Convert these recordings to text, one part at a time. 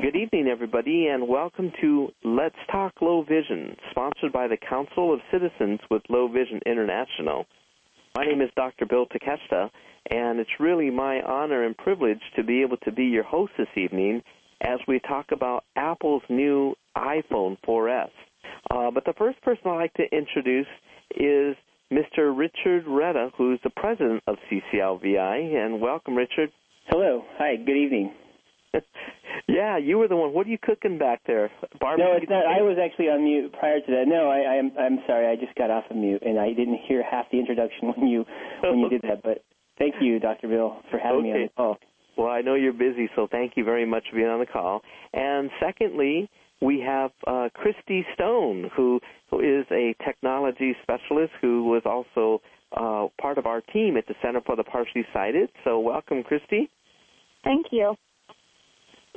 Good evening, everybody, and welcome to Let's Talk Low Vision, sponsored by the Council of Citizens with Low Vision International. My name is Dr. Bill Takeshita, and it's really my honor and privilege to be able to be your host this evening as we talk about Apple's new iPhone 4S. But the first person I'd like to introduce is Mr. Richard Retta, who is the president of CCLVI, and welcome, Richard. Hello. Hi. Good evening. Yeah, you were the one. What are you cooking back there? Barbecue? No, it's not. I was actually on mute prior to that. No, I'm sorry. I just got off of mute, and I didn't hear half the introduction when you did that. But thank you, Dr. Bill, for having me on the call. Well, I know you're busy, so thank you very much for being on the call. And secondly, we have Christy Stone, who is a technology specialist who was also part of our team at the Center for the Partially Sighted. So welcome, Christy. Thank you.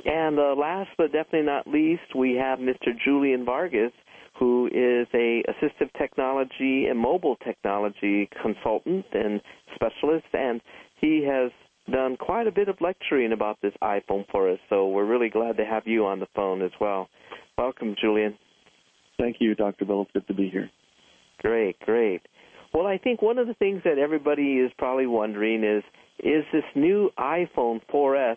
And last but definitely not least, we have Mr. Julian Vargas, who is a assistive technology and mobile technology consultant and specialist, and he has done quite a bit of lecturing about this iPhone for us, so we're really glad to have you on the phone as well. Welcome, Julian. Thank you, Dr. Bill. It's good to be here. Great, great. Well, I think one of the things that everybody is probably wondering is this new iPhone 4S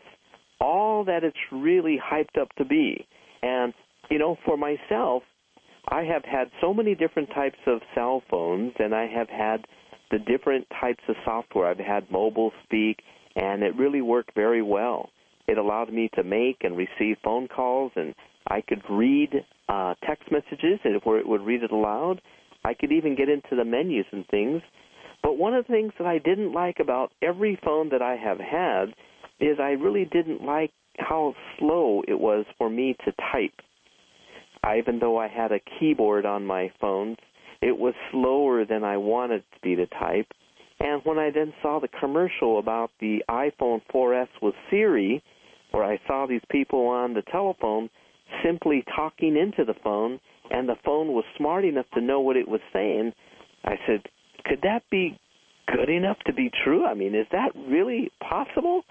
all that it's really hyped up to be? And, you know, for myself, I have had so many different types of cell phones, and I have had the different types of software. I've had Mobile Speak, and it really worked very well. It allowed me to make and receive phone calls, and I could read text messages where it would read it aloud. I could even get into the menus and things. But one of the things that I didn't like about every phone that I have had is I really didn't like how slow it was for me to type. Even though I had a keyboard on my phone, it was slower than I wanted it to be to type. And when I then saw the commercial about the iPhone 4S with Siri, where I saw these people on the telephone simply talking into the phone, and the phone was smart enough to know what it was saying, I said, could that be good enough to be true? I mean, is that really possible?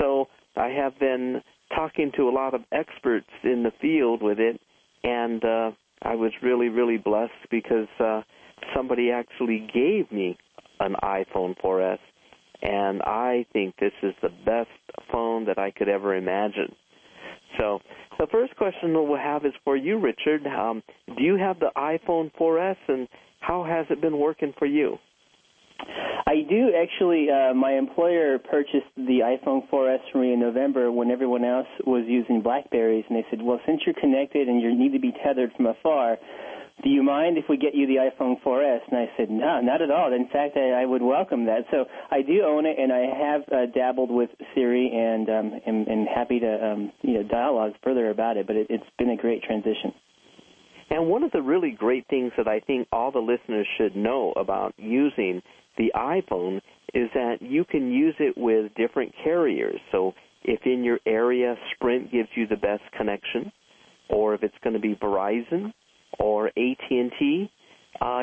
So I have been talking to a lot of experts in the field with it, and I was really, really blessed because somebody actually gave me an iPhone 4S, and I think this is the best phone that I could ever imagine. So the first question we'll have is for you, Richard. Do you have the iPhone 4S, and how has it been working for you? I do, actually. My employer purchased the iPhone 4S for me in November when everyone else was using Blackberries, and they said, well, since you're connected and you need to be tethered from afar, do you mind if we get you the iPhone 4S? And I said, no, not at all. In fact, I would welcome that. So I do own it, and I have dabbled with Siri, and am happy to dialogue further about it, but it's been a great transition. And one of the really great things that I think all the listeners should know about using the iPhone is that you can use it with different carriers. So if in your area Sprint gives you the best connection, or if it's going to be Verizon or AT&T,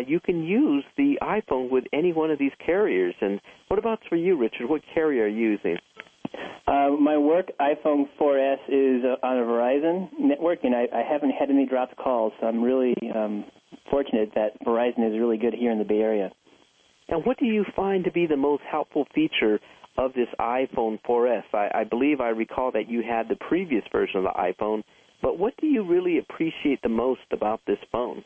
you can use the iPhone with any one of these carriers. And what about for you, Richard? What carrier are you using? My work iPhone 4S is on a Verizon network, and I haven't had any dropped calls, so I'm really fortunate that Verizon is really good here in the Bay Area. And what do you find to be the most helpful feature of this iPhone 4S? I believe I recall that you had the previous version of the iPhone, but what do you really appreciate the most about this phone?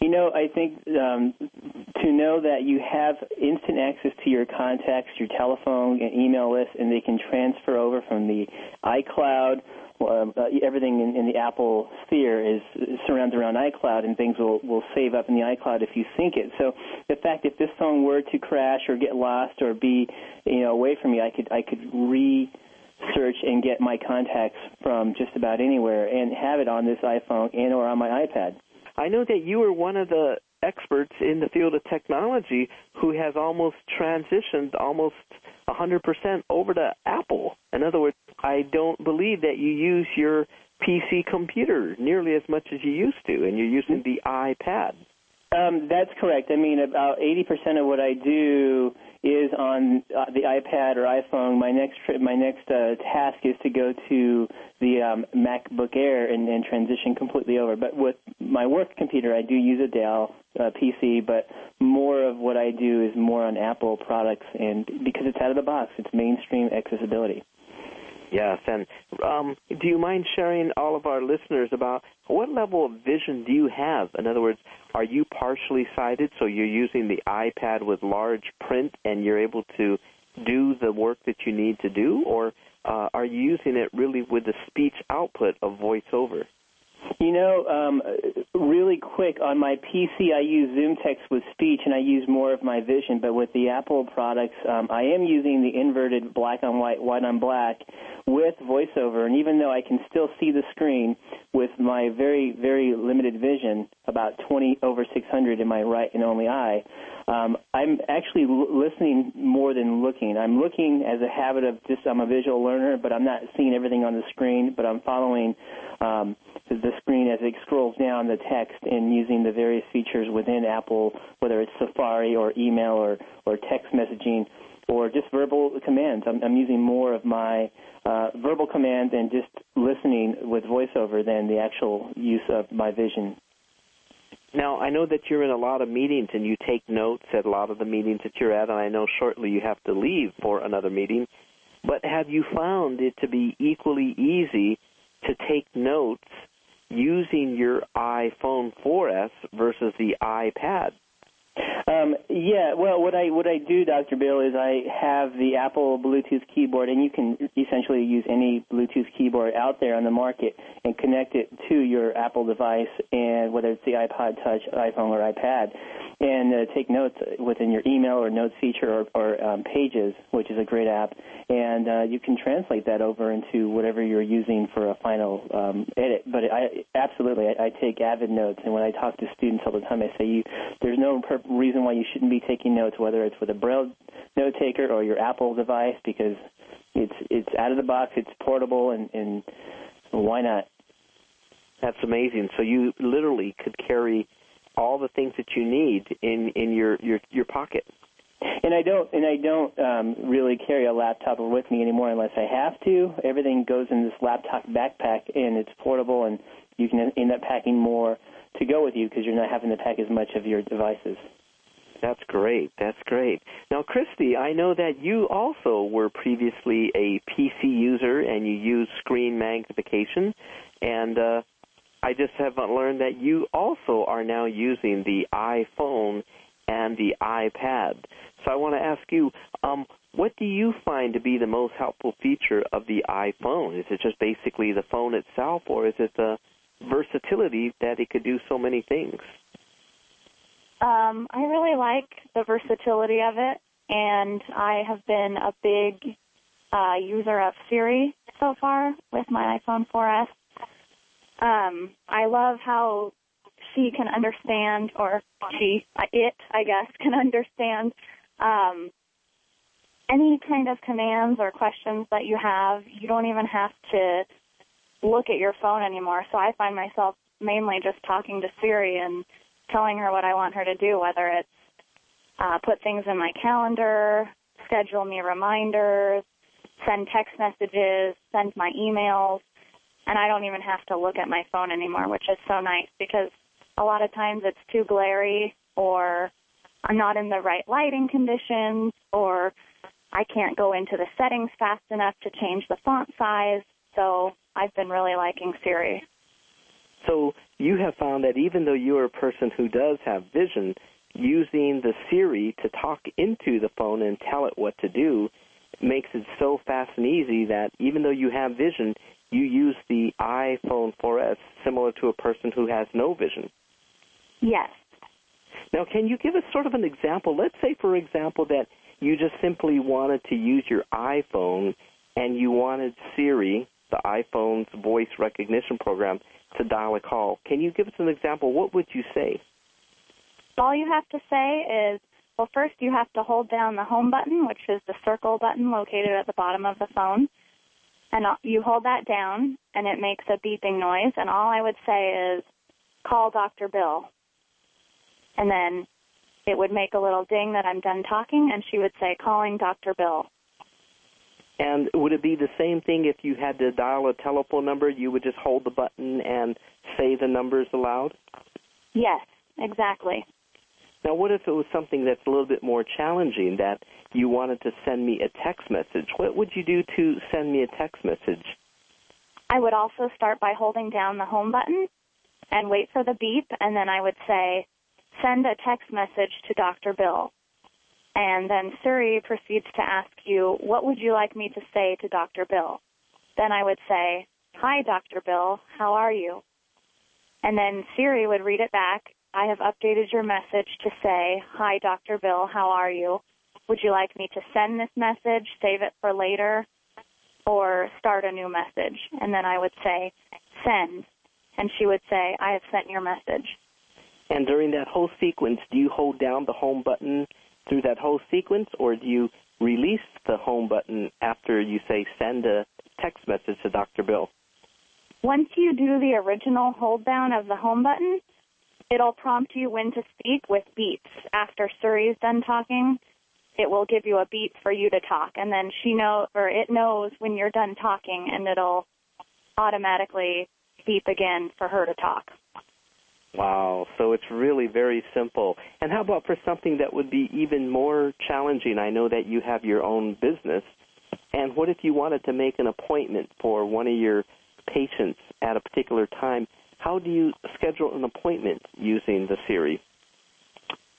You know, I think to know that you have instant access to your contacts, your telephone and email list, and they can transfer over from the iCloud. Everything in the Apple sphere surrounds around iCloud, and things will save up in the iCloud if you sync it. So the fact if this phone were to crash or get lost or be away from me, I could research and get my contacts from just about anywhere and have it on this iPhone and or on my iPad. I know that you were one of the experts in the field of technology who has almost transitioned almost 100% over to Apple. In other words, I don't believe that you use your PC computer nearly as much as you used to, and you're using the iPad. That's correct. I mean, about 80% of what I do is on the iPad or iPhone, my next task is to go to the MacBook Air and transition completely over. But with my work computer, I do use a Dell PC, but more of what I do is more on Apple products, and because it's out of the box, it's mainstream accessibility. Yes, and do you mind sharing all of our listeners about what level of vision do you have? In other words, are you partially sighted, so you're using the iPad with large print and you're able to do the work that you need to do, or are you using it really with the speech output of VoiceOver? You know, really quick, on my PC I use Zoom Text with speech, and I use more of my vision. But with the Apple products, I am using the inverted black on white, white on black with VoiceOver. And even though I can still see the screen with my very, very limited vision, about 20/600 in my right and only eye, I'm actually listening more than looking. I'm looking as a habit of just I'm a visual learner, but I'm not seeing everything on the screen, but I'm following the screen as it scrolls down the text and using the various features within Apple, whether it's Safari or email or text messaging or just verbal commands. I'm using more of my verbal commands and just listening with VoiceOver than the actual use of my vision. Now, I know that you're in a lot of meetings and you take notes at a lot of the meetings that you're at, and I know shortly you have to leave for another meeting, but have you found it to be equally easy to take notes using your iPhone 4S versus the iPad? Yeah, well, what I do, Dr. Bill, is I have the Apple Bluetooth keyboard, and you can essentially use any Bluetooth keyboard out there on the market and connect it to your Apple device, and whether it's the iPod Touch, iPhone, or iPad, and take notes within your email or notes feature or Pages, which is a great app, and you can translate that over into whatever you're using for a final edit. But I take avid notes, and when I talk to students all the time, I say there's no reason why you shouldn't be taking notes, whether it's with a Braille note taker or your Apple device, because it's out of the box, it's portable, and why not? That's amazing. So you literally could carry all the things that you need in your pocket. And I don't really carry a laptop with me anymore unless I have to. Everything goes in this laptop backpack, and it's portable, and you can end up packing more to go with you because you're not having to pack as much of your devices. That's great. That's great. Now, Christy, I know that you also were previously a PC user and you used screen magnification, and I just have learned that you also are now using the iPhone and the iPad. So I want to ask you, what do you find to be the most helpful feature of the iPhone? Is it just basically the phone itself, or is it the versatility that it could do so many things? I really like the versatility of it, and I have been a big user of Siri so far with my iPhone 4S. I love how she can understand, or can understand any kind of commands or questions that you have. You don't even have to look at your phone anymore. So I find myself mainly just talking to Siri and telling her what I want her to do, whether it's put things in my calendar, schedule me reminders, send text messages, send my emails, and I don't even have to look at my phone anymore, which is so nice because a lot of times it's too glary, or I'm not in the right lighting conditions, or I can't go into the settings fast enough to change the font size. So I've been really liking Siri. So you have found that even though you're a person who does have vision, using the Siri to talk into the phone and tell it what to do makes it so fast and easy that even though you have vision, you use the iPhone 4S similar to a person who has no vision. Yes. Now, can you give us sort of an example? Let's say, for example, that you just simply wanted to use your iPhone and you wanted Siri, the iPhone's voice recognition program, to dial a call. Can you give us an example? What would you say? All you have to say is, well, first you have to hold down the home button, which is the circle button located at the bottom of the phone, and you hold that down, and it makes a beeping noise, and all I would say is, call Dr. Bill, and then It would make a little ding that I'm done talking, and she would say, calling Dr. Bill. And would it be the same thing if you had to dial a telephone number? You would just hold the button and say the numbers aloud? Yes, exactly. Now, what if it was something that's a little bit more challenging, that you wanted to send me a text message? What would you do to send me a text message? I would also start by holding down the home button and wait for the beep, and then I would say, send a text message to Dr. Bill. And then Siri proceeds to ask you, what would you like me to say to Dr. Bill? Then I would say, hi, Dr. Bill, how are you? And then Siri would read it back. I have updated your message to say, hi, Dr. Bill, how are you? Would you like me to send this message, save it for later, or start a new message? And then I would say, send. And she would say, I have sent your message. And during that whole sequence, do you hold down the home button through that whole sequence, or do you release the home button after you say send a text message to Dr. Bill? Once you do the original hold down of the home button, it'll prompt you when to speak with beeps. After Siri's done talking, it will give you a beep for you to talk, and then it knows when you're done talking, and it'll automatically beep again for her to talk. Wow, so it's really very simple. And how about for something that would be even more challenging? I know that you have your own business. And what if you wanted to make an appointment for one of your patients at a particular time? How do you schedule an appointment using the Siri?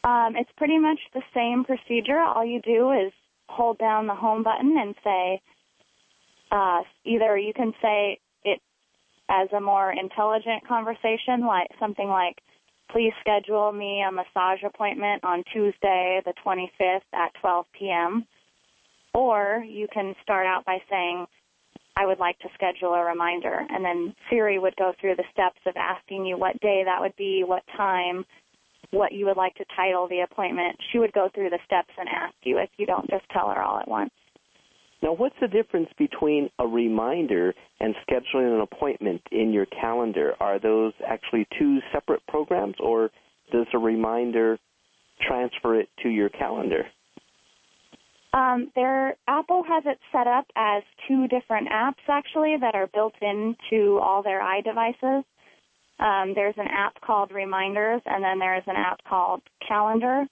It's pretty much the same procedure. All you do is hold down the home button and say, either you can say, as a more intelligent conversation, like something like, please schedule me a massage appointment on Tuesday the 25th at 12 p.m. Or you can start out by saying, I would like to schedule a reminder. And then Siri would go through the steps of asking you what day that would be, what time, what you would like to title the appointment. She would go through the steps and ask you if you don't just tell her all at once. Now, what's the difference between a reminder and scheduling an appointment in your calendar? Are those actually two separate programs, or does a reminder transfer it to your calendar? Apple has it set up as two different apps, actually, that are built into all their iDevices. There's an app called Reminders, and then there's an app called Calendar.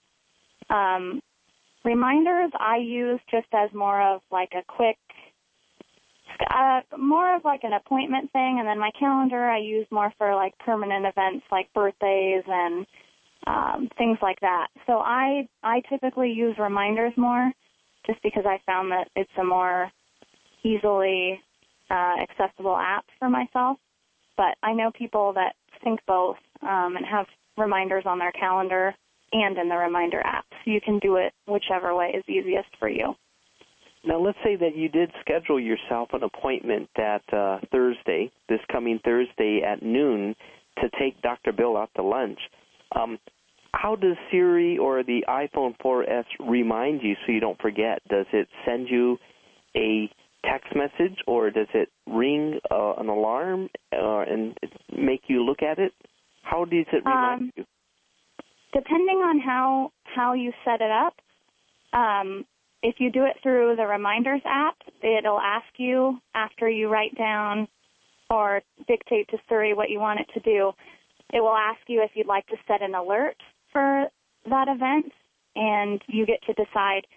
Reminders I use just as more of like a quick, more of like an appointment thing, and then my calendar I use more for like permanent events like birthdays and things like that. So I typically use reminders more just because I found that it's a more easily accessible app for myself. But I know people that sync both and have reminders on their calendar and in the reminder app. So you can do it whichever way is easiest for you. Now, let's say that you did schedule yourself an appointment that this coming Thursday at noon to take Dr. Bill out to lunch. How does Siri or the iPhone 4S remind you so you don't forget? Does it send you a text message, or does it ring an alarm and make you look at it? How does it remind you? Depending on how you set it up, if you do it through the Reminders app, it'll ask you after you write down or dictate to Siri what you want it to do. It will ask you if you'd like to set an alert for that event, and you get to decide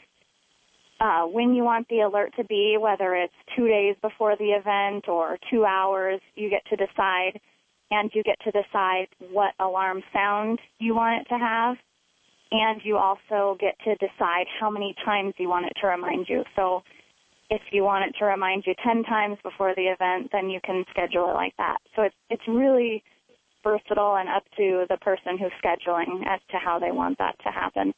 when you want the alert to be, whether it's 2 days before the event or 2 hours. You get to decide. And you get to decide what alarm sound you want it to have. And you also get to decide how many times you want it to remind you. So if you want it to remind you 10 times before the event, then you can schedule it like that. So it's really versatile and up to the person who's scheduling as to how they want that to happen.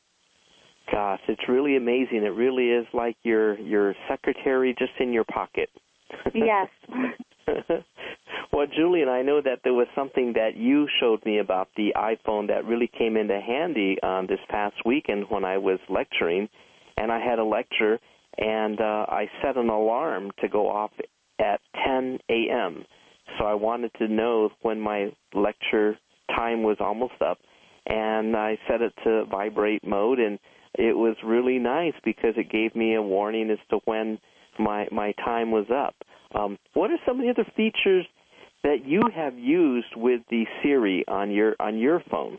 Gosh, it's really amazing. It really is like your secretary just in your pocket. Yes. Well, Julian, I know that there was something that you showed me about the iPhone that really came into handy this past weekend when I was lecturing, and I had a lecture, and I set an alarm to go off at 10 a.m., so I wanted to know when my lecture time was almost up, and I set it to vibrate mode, and it was really nice because it gave me a warning as to when my time was up. What are some of the other features that you have used with the Siri on your phone?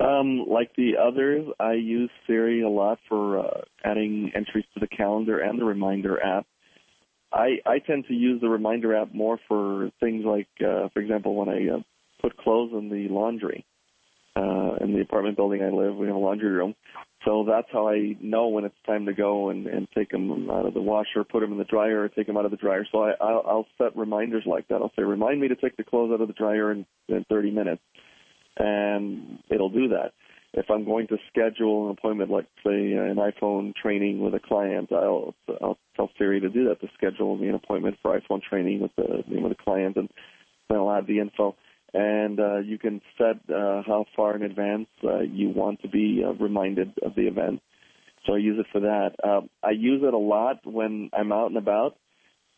Like the others, I use Siri a lot for adding entries to the calendar and the reminder app. I tend to use the reminder app more for things like, for example, when I put clothes in the laundry. In the apartment building I live, we have a laundry room. So that's how I know when it's time to go and take them out of the washer, put them in the dryer, or take them out of the dryer. So I'll set reminders like that. I'll say, remind me to take the clothes out of the dryer in 30 minutes. And it'll do that. If I'm going to schedule an appointment, like, say, an iPhone training with a client, I'll tell Siri to do that, to schedule me an appointment for iPhone training with the client, and then I'll add the info. And you can set how far in advance you want to be reminded of the event. So I use it for that. I use it a lot when I'm out and about.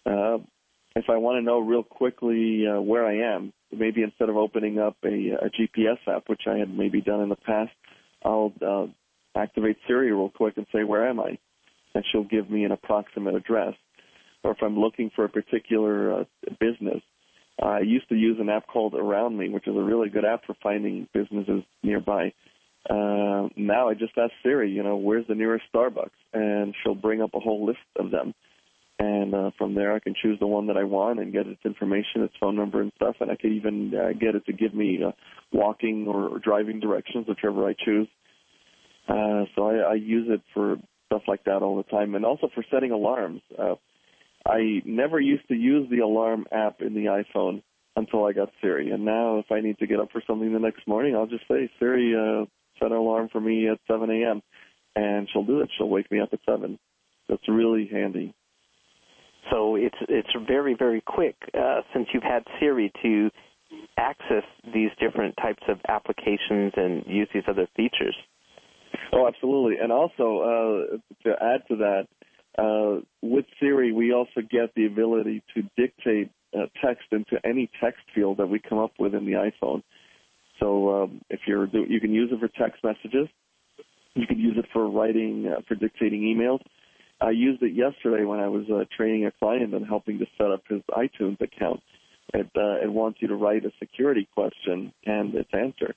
If I want to know real quickly where I am, maybe instead of opening up a GPS app, which I had maybe done in the past, I'll activate Siri real quick and say, where am I? And she'll give me an approximate address. Or if I'm looking for a particular business, I used to use an app called Around Me, which is a really good app for finding businesses nearby. Now I just ask Siri, where's the nearest Starbucks? And she'll bring up a whole list of them. And from there, I can choose the one that I want and get its information, its phone number and stuff. And I could even get it to give me walking or driving directions, whichever I choose. So I use it for stuff like that all the time, and also for setting alarms. I never used to use the alarm app in the iPhone until I got Siri. And now if I need to get up for something the next morning, I'll just say, Siri, set an alarm for me at 7 a.m. And she'll do it. She'll wake me up at 7. That's really handy. So it's very, very quick since you've had Siri to access these different types of applications and use these other features. Oh, absolutely. And also, to add to that, with Siri, we also get the ability to dictate text into any text field that we come up with in the iPhone. So you can use it for text messages. You can use it for writing, for dictating emails. I used it yesterday when I was training a client and helping to set up his iTunes account. It wants you to write a security question and its answer.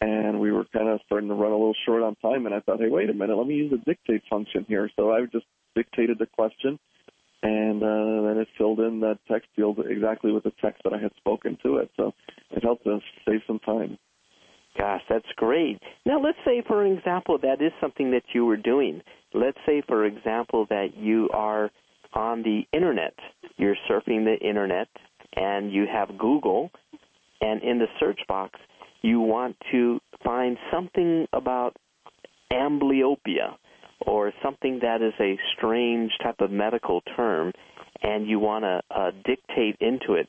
And we were kind of starting to run a little short on time, and I thought, hey, wait a minute, let me use the dictate function here. So I just dictated the question, and then it filled in that text field exactly with the text that I had spoken to it. So it helped us save some time. Gosh, that's great. Now, let's say, for example, that is something that you were doing. Let's say, for example, that you are on the Internet. You're surfing the Internet, and you have Google, and in the search box, you want to find something about amblyopia or something that is a strange type of medical term, and you want to dictate into it.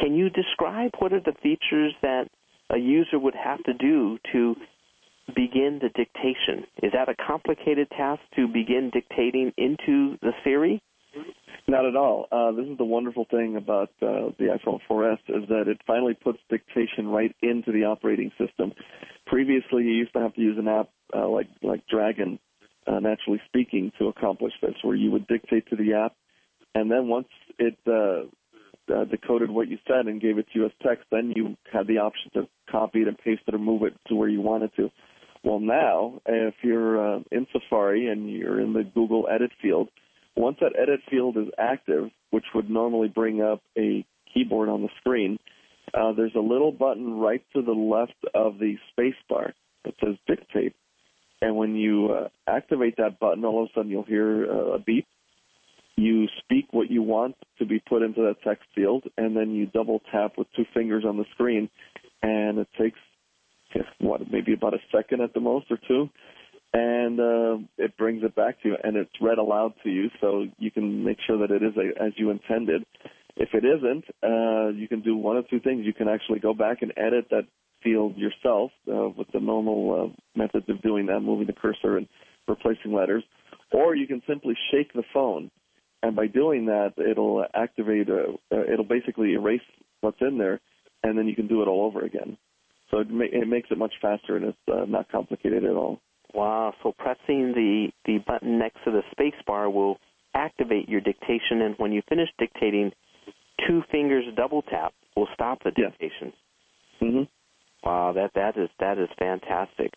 Can you describe what are the features that a user would have to do to begin the dictation? Is that a complicated task to begin dictating into the Siri? Not at all. This is the wonderful thing about the iPhone 4S is that it finally puts dictation right into the operating system. Previously, you used to have to use an app like Dragon, Naturally Speaking, to accomplish this, where you would dictate to the app, and then once it decoded what you said and gave it to you as text, then you had the option to copy it and paste it or move it to where you wanted to. Well, now, if you're in Safari and you're in the Google edit field, once that edit field is active, which would normally bring up a keyboard on the screen, there's a little button right to the left of the space bar that says dictate. And when you activate that button, all of a sudden you'll hear a beep. You speak what you want to be put into that text field, and then you double tap with two fingers on the screen, and it takes, maybe about a second at the most or two, and it brings it back to you, and it's read aloud to you, so you can make sure that it is as you intended. If it isn't, you can do one of two things. You can actually go back and edit that field yourself with the normal methods of doing that, moving the cursor and replacing letters, or you can simply shake the phone. And by doing that, it'll activate, it'll basically erase what's in there, and then you can do it all over again. So it makes it much faster, and it's not complicated at all. Wow. So pressing the button next to the space bar will activate your dictation, and when you finish dictating, two fingers double tap will stop the dictation. Yeah. Mm-hmm. Wow, that is fantastic.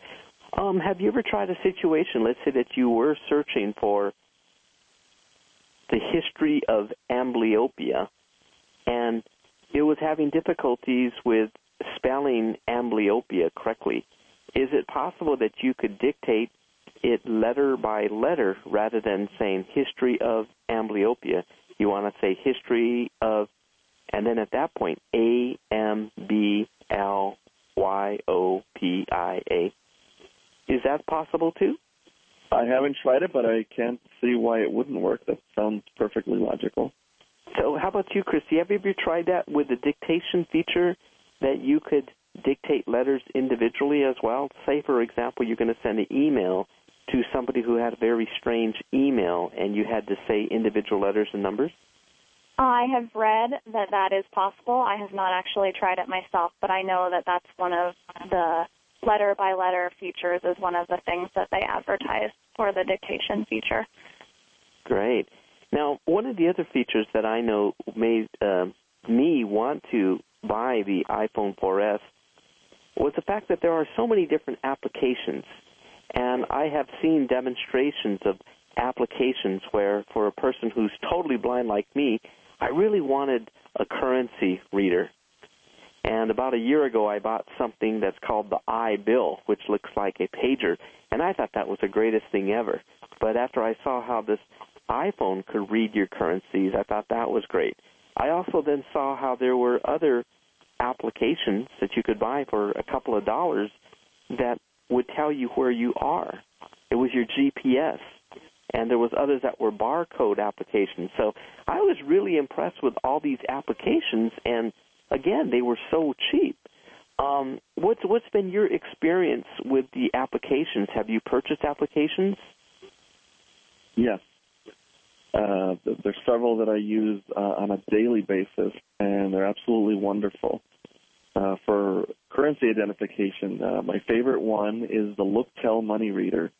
Have you ever tried a situation, let's say that you were searching for the history of amblyopia, and it was having difficulties with spelling amblyopia correctly? Is it possible that you could dictate it letter by letter rather than saying history of amblyopia? You want to say history of, and then at that point, A-M-B-L-Y-O-P-I-A. Is that possible, too? I haven't tried it, but I can't see why it wouldn't work. That sounds perfectly logical. So how about you, Christy? Have you ever tried that with the dictation feature, that you could dictate letters individually as well? Say, for example, you're going to send an email to somebody who had a very strange email, and you had to say individual letters and numbers? I have read that that is possible. I have not actually tried it myself, but I know that that's one of the letter-by-letter features is one of the things that they advertise for the dictation feature. Great. Now, one of the other features that I know made me want to buy the iPhone 4S was the fact that there are so many different applications. And I have seen demonstrations of applications where, for a person who's totally blind like me, I really wanted a currency reader. And about a year ago, I bought something that's called the iBill, which looks like a pager, and I thought that was the greatest thing ever. But after I saw how this iPhone could read your currencies, I thought that was great. I also then saw how there were other applications that you could buy for a couple of dollars that would tell you where you are. It was your GPS, and there was others that were barcode applications. So I was really impressed with all these applications, and again, they were so cheap. What's been your experience with the applications? Have you purchased applications? Yes. There's several that I use on a daily basis, and they're absolutely wonderful. For currency identification, my favorite one is the LookTel Money Reader.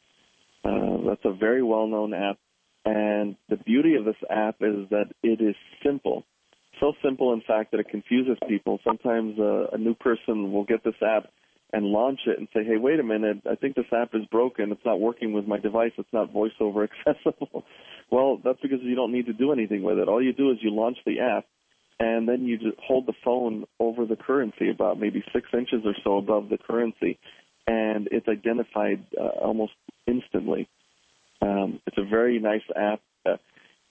That's a very well-known app, and the beauty of this app is that it is simple. So simple, in fact, that it confuses people. Sometimes a new person will get this app and launch it and say, hey, wait a minute, I think this app is broken. It's not working with my device. It's not VoiceOver accessible. Well, that's because you don't need to do anything with it. All you do is you launch the app, and then you just hold the phone over the currency, about maybe 6 inches or so above the currency, and it's identified almost instantly. It's a very nice app.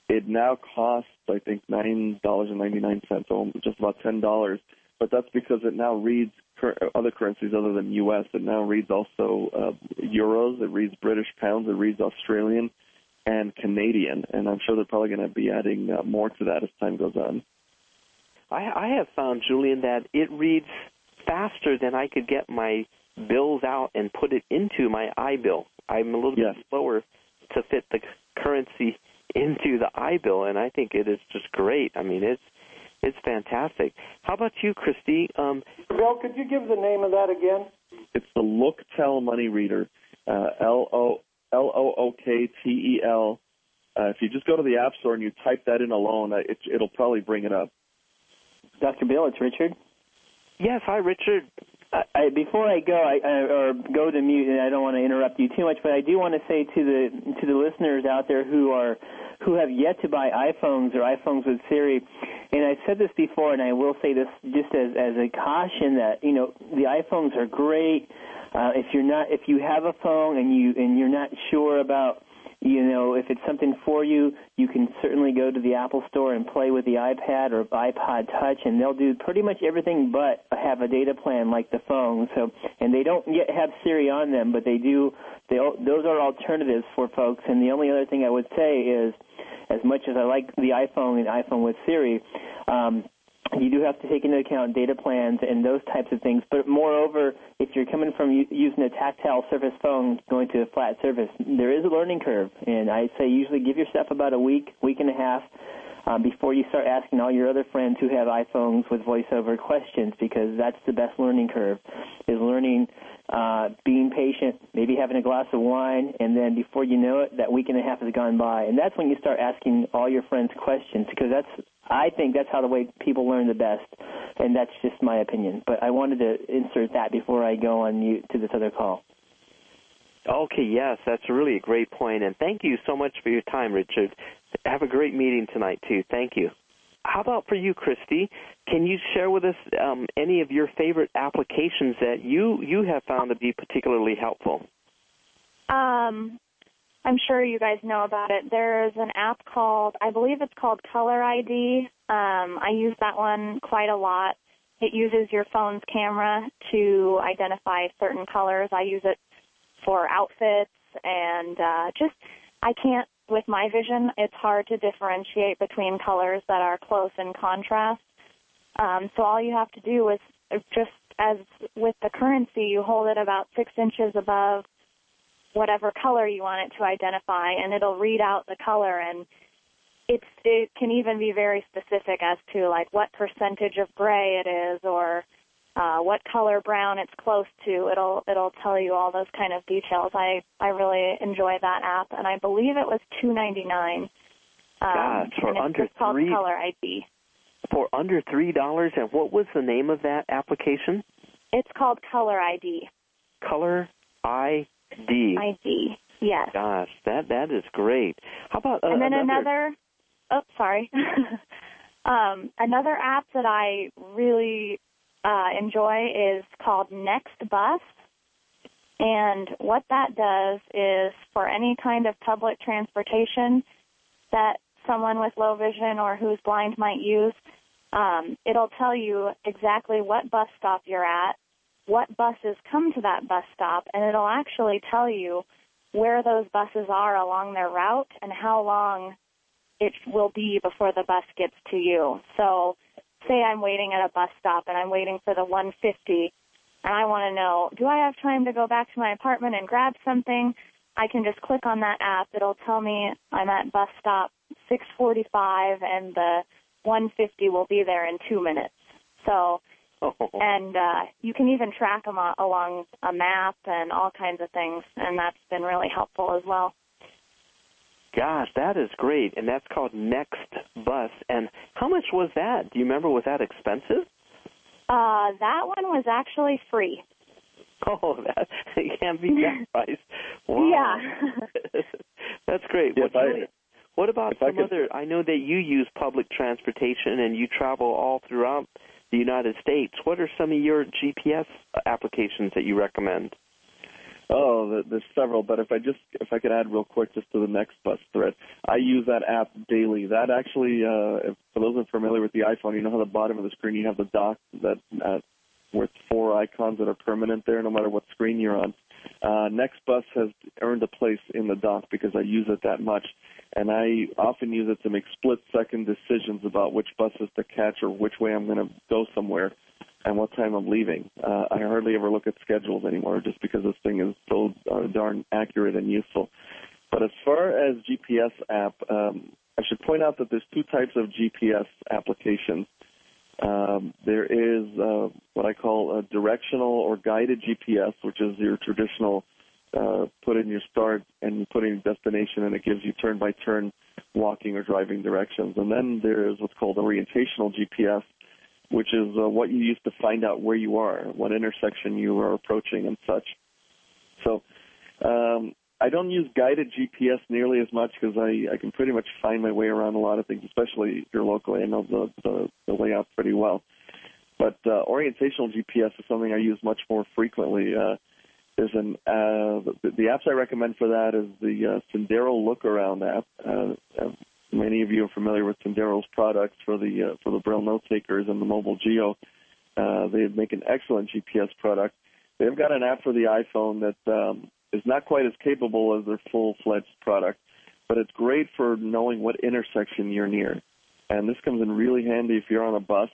It now costs, I think, $9.99, so just about $10. But that's because it now reads other currencies other than U.S. It now reads also euros. It reads British pounds. It reads Australian and Canadian. And I'm sure they're probably going to be adding more to that as time goes on. I have found, Julian, that it reads faster than I could get my bills out and put it into my iBill. I'm a little bit slower to fit the currency into the iBill, and I think it is just great. I mean, it's fantastic. How about you, Christy? Bill, could you give the name of that again? It's the LookTel Money Reader, L-O-O-K-T-E-L. If you just go to the App Store and you type that in alone, it'll probably bring it up. Dr. Bill, it's Richard. Yes, hi, Richard. Before I go, or go to mute, and I don't want to interrupt you too much, but I do want to say to the listeners out there who have yet to buy iPhones or iPhones with Siri, and I've said this before, and I will say this just as a caution that the iPhones are great. If you have a phone and you're not sure about if it's something for you, you can certainly go to the Apple Store and play with the iPad or iPod Touch, and they'll do pretty much everything but have a data plan like the phone. So, and they don't yet have Siri on them, but they do. Those are alternatives for folks. And the only other thing I would say is, as much as I like the iPhone and iPhone with Siri, you do have to take into account data plans and those types of things. But moreover, if you're coming from using a tactile surface phone going to a flat surface, there is a learning curve. And I say usually give yourself about a week and a half before you start asking all your other friends who have iPhones with VoiceOver questions, because that's the best learning curve, is learning being patient, maybe having a glass of wine, and then before you know it, that week and a half has gone by. And that's when you start asking all your friends questions, because I think that's how the way people learn the best, and that's just my opinion. But I wanted to insert that before I go on mute to this other call. Okay, yes, that's really a great point, and thank you so much for your time, Richard. Have a great meeting tonight, too. Thank you. How about for you, Christy? Can you share with us any of your favorite applications that you have found to be particularly helpful? I'm sure you guys know about it. There's an app called, I believe it's called Color ID. I use that one quite a lot. It uses your phone's camera to identify certain colors. I use it for outfits and I can't, with my vision, it's hard to differentiate between colors that are close in contrast. So all you have to do is, just as with the currency, you hold it about 6 inches above whatever color you want it to identify, and it'll read out the color. And it can even be very specific as to, like, what percentage of gray it is, or what color brown it's close to. It'll tell you all those kind of details. I really enjoy that app, and I believe it was $2.99. It's called Color ID. For under $3, and what was the name of that application? It's called Color ID. Color ID. ID, yes. Gosh, that is great. How about and then another app that I really enjoy is called NextBus, and what that does is, for any kind of public transportation that someone with low vision or who's blind might use, it'll tell you exactly what bus stop you're at, what buses come to that bus stop, and it'll actually tell you where those buses are along their route and how long it will be before the bus gets to you. So say I'm waiting at a bus stop and I'm waiting for the 150, and I want to know, do I have time to go back to my apartment and grab something? I can just click on that app. It'll tell me I'm at bus stop 6:45, and the 150 will be there in 2 minutes. So, and you can even track them along a map and all kinds of things, and that's been really helpful as well. Gosh, that is great, and that's called NextBus. And how much was that? Do you remember? Was that expensive? That one was actually free. Oh, that it can't be that price. Wow. Yeah. That's great. Yes, what about some other? I know that you use public transportation and you travel all throughout the United States. What are some of your GPS applications that you recommend? Oh, there's several, but if I could add real quick just to the NextBus thread, I use that app daily. That actually, for those who are familiar with the iPhone, you know how the bottom of the screen you have the dock that with four icons that are permanent there, no matter what screen you're on. NextBus has earned a place in the dock because I use it that much, and I often use it to make split-second decisions about which buses to catch or which way I'm going to go somewhere and what time I'm leaving. I hardly ever look at schedules anymore just because this thing is so darn accurate and useful. But as far as GPS app, I should point out that there's two types of GPS applications. There is what I call a directional or guided GPS, which is your traditional put in your start and you put in your destination, and it gives you turn-by-turn walking or driving directions. And then there is what's called orientational GPS, which is what you use to find out where you are, what intersection you are approaching and such. So I don't use guided GPS nearly as much because I can pretty much find my way around a lot of things, especially here locally. I know the way out pretty well. But orientational GPS is something I use much more frequently. There's the apps I recommend for that is the Sendero Lookaround app. Many of you are familiar with Sendero's products for the Braille note takers and the Mobile Geo. They make an excellent GPS product. They've got an app for the iPhone that is not quite as capable as their full-fledged product, but it's great for knowing what intersection you're near. And this comes in really handy if you're on a bus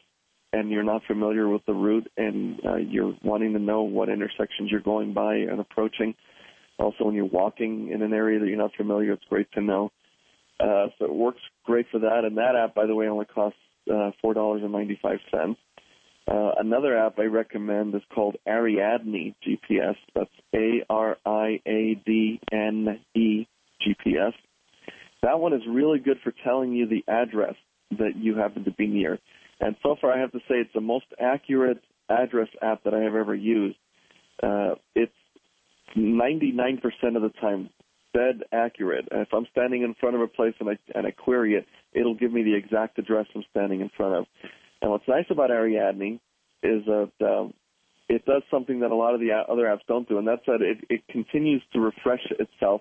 and you're not familiar with the route and you're wanting to know what intersections you're going by and approaching. Also, when you're walking in an area that you're not familiar, it's great to know. So it works great for that. And that app, by the way, only costs $4.95. Another app I recommend is called Ariadne GPS. That's Ariadne GPS. That one is really good for telling you the address that you happen to be near. And so far, I have to say it's the most accurate address app that I have ever used. It's 99% of the time dead accurate. If I'm standing in front of a place and I query it, it'll give me the exact address I'm standing in front of. And what's nice about Ariadne is that it does something that a lot of the other apps don't do, and that's that it continues to refresh itself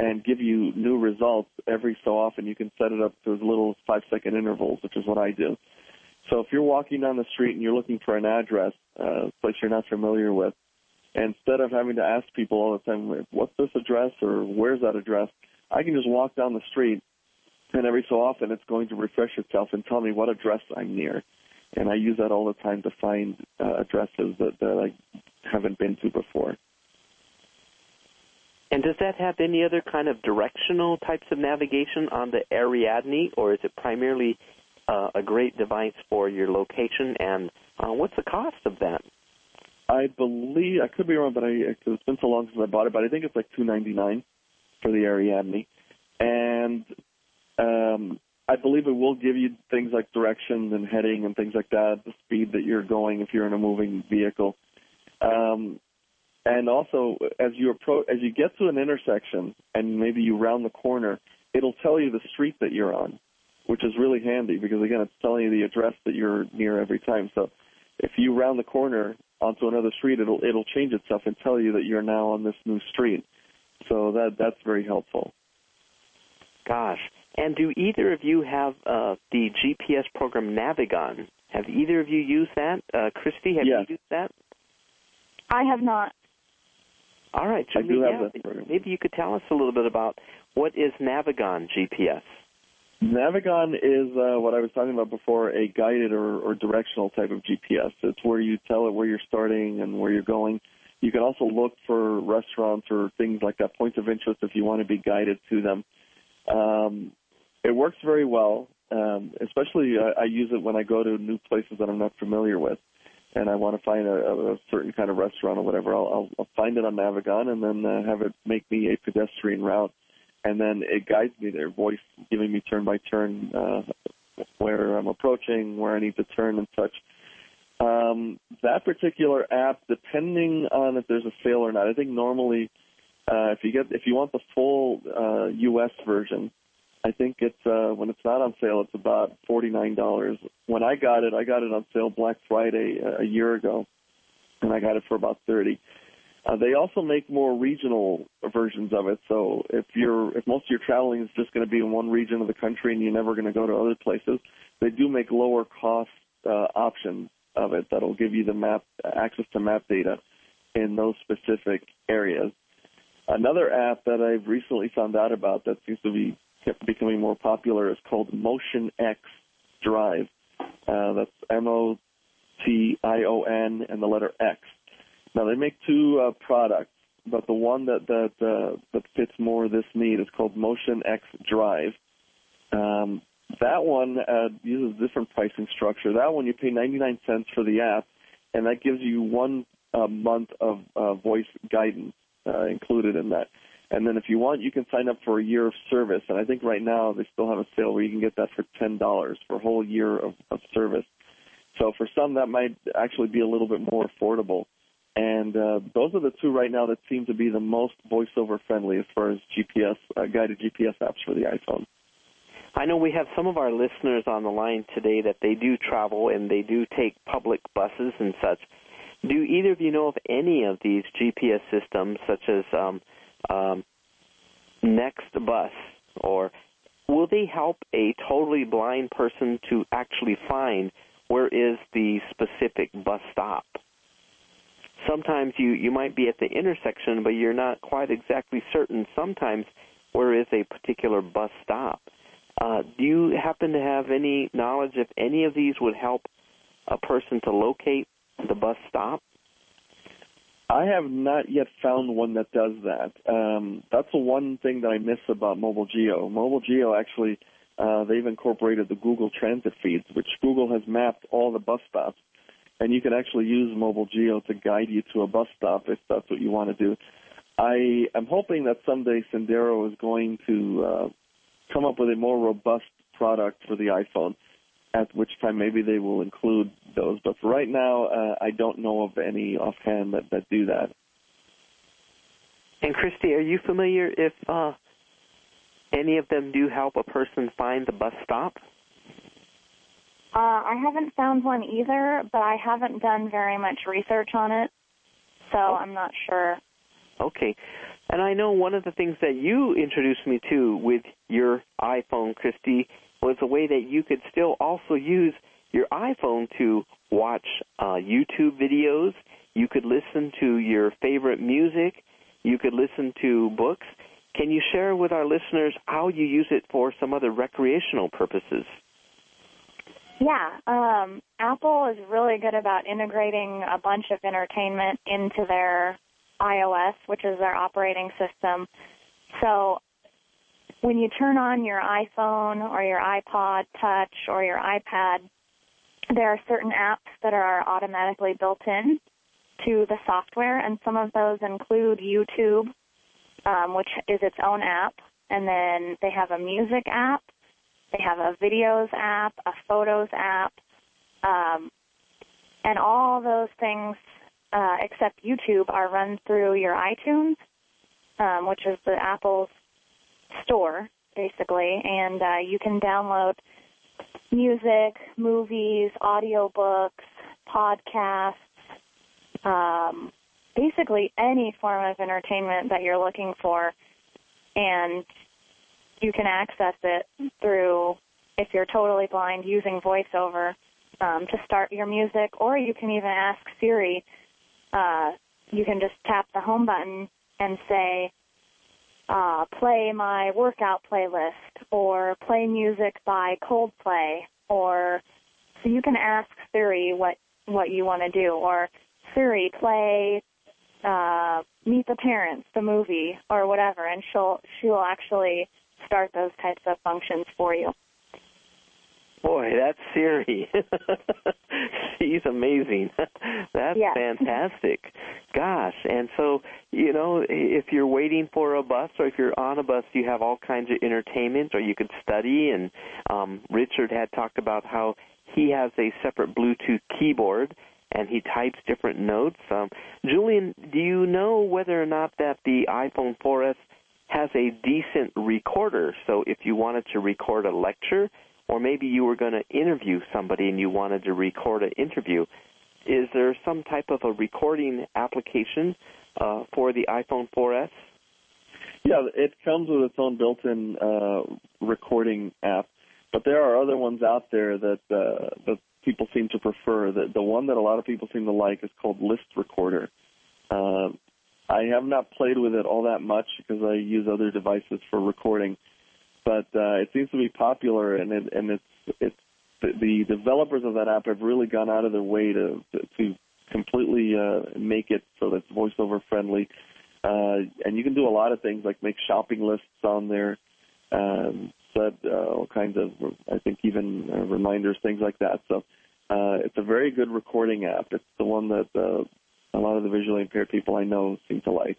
and give you new results every so often. You can set it up to as little as 5-second intervals, which is what I do. So if you're walking down the street and you're looking for an address, a place you're not familiar with, instead of having to ask people all the time, what's this address or where's that address, I can just walk down the street, and every so often it's going to refresh itself and tell me what address I'm near. And I use that all the time to find addresses that I haven't been to before. And does that have any other kind of directional types of navigation on the Ariadne, or is it primarily a great device for your location? And what's the cost of that? I believe, I could be wrong, but it's been so long since I bought it, but I think it's like $2.99 for the Ariadne. And I believe it will give you things like directions and heading and things like that, the speed that you're going if you're in a moving vehicle. And also, as you get to an intersection and maybe you round the corner, it'll tell you the street that you're on, which is really handy because, again, it's telling you the address that you're near every time. So if you round the corner onto another street, it'll change itself and tell you that you're now on this new street. So that's very helpful. Gosh. And do either of you have the GPS program Navigon? Have either of you used that? Christy, have you used that? I have not. All right, Julie, maybe you could tell us a little bit about what is Navigon GPS. Navigon is what I was talking about before, a guided or directional type of GPS. It's where you tell it where you're starting and where you're going. You can also look for restaurants or things like that, points of interest if you want to be guided to them. It works very well, especially I use it when I go to new places that I'm not familiar with. And I want to find a certain kind of restaurant or whatever, I'll find it on Navigon and then have it make me a pedestrian route. And then it guides me there, voice giving me turn-by-turn where I'm approaching, where I need to turn and such. That particular app, depending on if there's a sale or not, I think normally if you want the full U.S. version, I think it's when it's not on sale, it's about $49. When I got it on sale Black Friday a year ago, and I got it for about $30. They also make more regional versions of it. So if most of your traveling is just going to be in one region of the country and you're never going to go to other places, they do make lower cost options of it that'll give you the access to map data in those specific areas. Another app that I've recently found out about that seems to be becoming more popular is called MotionX Drive. That's MOTION and the letter X. Now, they make two products, but the one that fits more this need is called MotionX Drive. That one uses a different pricing structure. That one, you pay 99 cents for the app, and that gives you 1 month of voice guidance included in that. And then if you want, you can sign up for a year of service. And I think right now they still have a sale where you can get that for $10 for a whole year of service. So for some, that might actually be a little bit more affordable. And those are the two right now that seem to be the most voiceover friendly as far as GPS guided GPS apps for the iPhone. I know we have some of our listeners on the line today that they do travel and they do take public buses and such. Do either of you know of any of these GPS systems such as NextBus, or will they help a totally blind person to actually find where is the specific bus stop? Sometimes you might be at the intersection, but you're not quite exactly certain sometimes where is a particular bus stop. Do you happen to have any knowledge if any of these would help a person to locate the bus stop? I have not yet found one that does that. That's the one thing that I miss about Mobile Geo. Mobile Geo actually They've incorporated the Google Transit feeds, which Google has mapped all the bus stops. And you can actually use Mobile Geo to guide you to a bus stop if that's what you want to do. I am hoping that someday Sendero is going to come up with a more robust product for the iPhone, at which time maybe they will include those. But for right now, I don't know of any offhand that do that. And, Christy, are you familiar if any of them do help a person find the bus stop? I haven't found one either, but I haven't done very much research on it, so I'm not sure. Okay. And I know one of the things that you introduced me to with your iPhone, Christy, was a way that you could still also use your iPhone to watch YouTube videos. You could listen to your favorite music. You could listen to books. Can you share with our listeners how you use it for some other recreational purposes? Yeah, Apple is really good about integrating a bunch of entertainment into their iOS, which is their operating system. So when you turn on your iPhone or your iPod Touch or your iPad, there are certain apps that are automatically built in to the software, and some of those include YouTube, which is its own app, and then they have a music app. They have a videos app, a photos app, and all those things except YouTube are run through your iTunes, which is the Apple's store, basically. And you can download music, movies, audiobooks, podcasts, basically any form of entertainment that you're looking for. And you can access it through, if you're totally blind, using VoiceOver to start your music, or you can even ask Siri. You can just tap the home button and say, play my workout playlist, or play music by Coldplay, or so you can ask Siri what you want to do, or Siri, play Meet the Parents, the movie, or whatever, and she'll actually start those types of functions for you. Boy, that's Siri. She's amazing. That's fantastic. Gosh, and so, you know, if you're waiting for a bus or if you're on a bus, you have all kinds of entertainment, or you could study. And Richard had talked about how he has a separate Bluetooth keyboard, and he types different notes. Julian, do you know whether or not that the iPhone 4S has a decent recorder? So if you wanted to record a lecture, or maybe you were going to interview somebody and you wanted to record an interview, is there some type of a recording application for the iPhone 4S? Yeah, it comes with its own built-in recording app, but there are other ones out there that that people seem to prefer. The one that a lot of people seem to like is called List Recorder. I have not played with it all that much because I use other devices for recording, but it seems to be popular, and the developers of that app have really gone out of their way to completely make it so that it's VoiceOver friendly, and you can do a lot of things like make shopping lists on there, all kinds of, I think, even reminders, things like that. So it's a very good recording app. It's the one that a lot of the visually impaired people I know seem to like.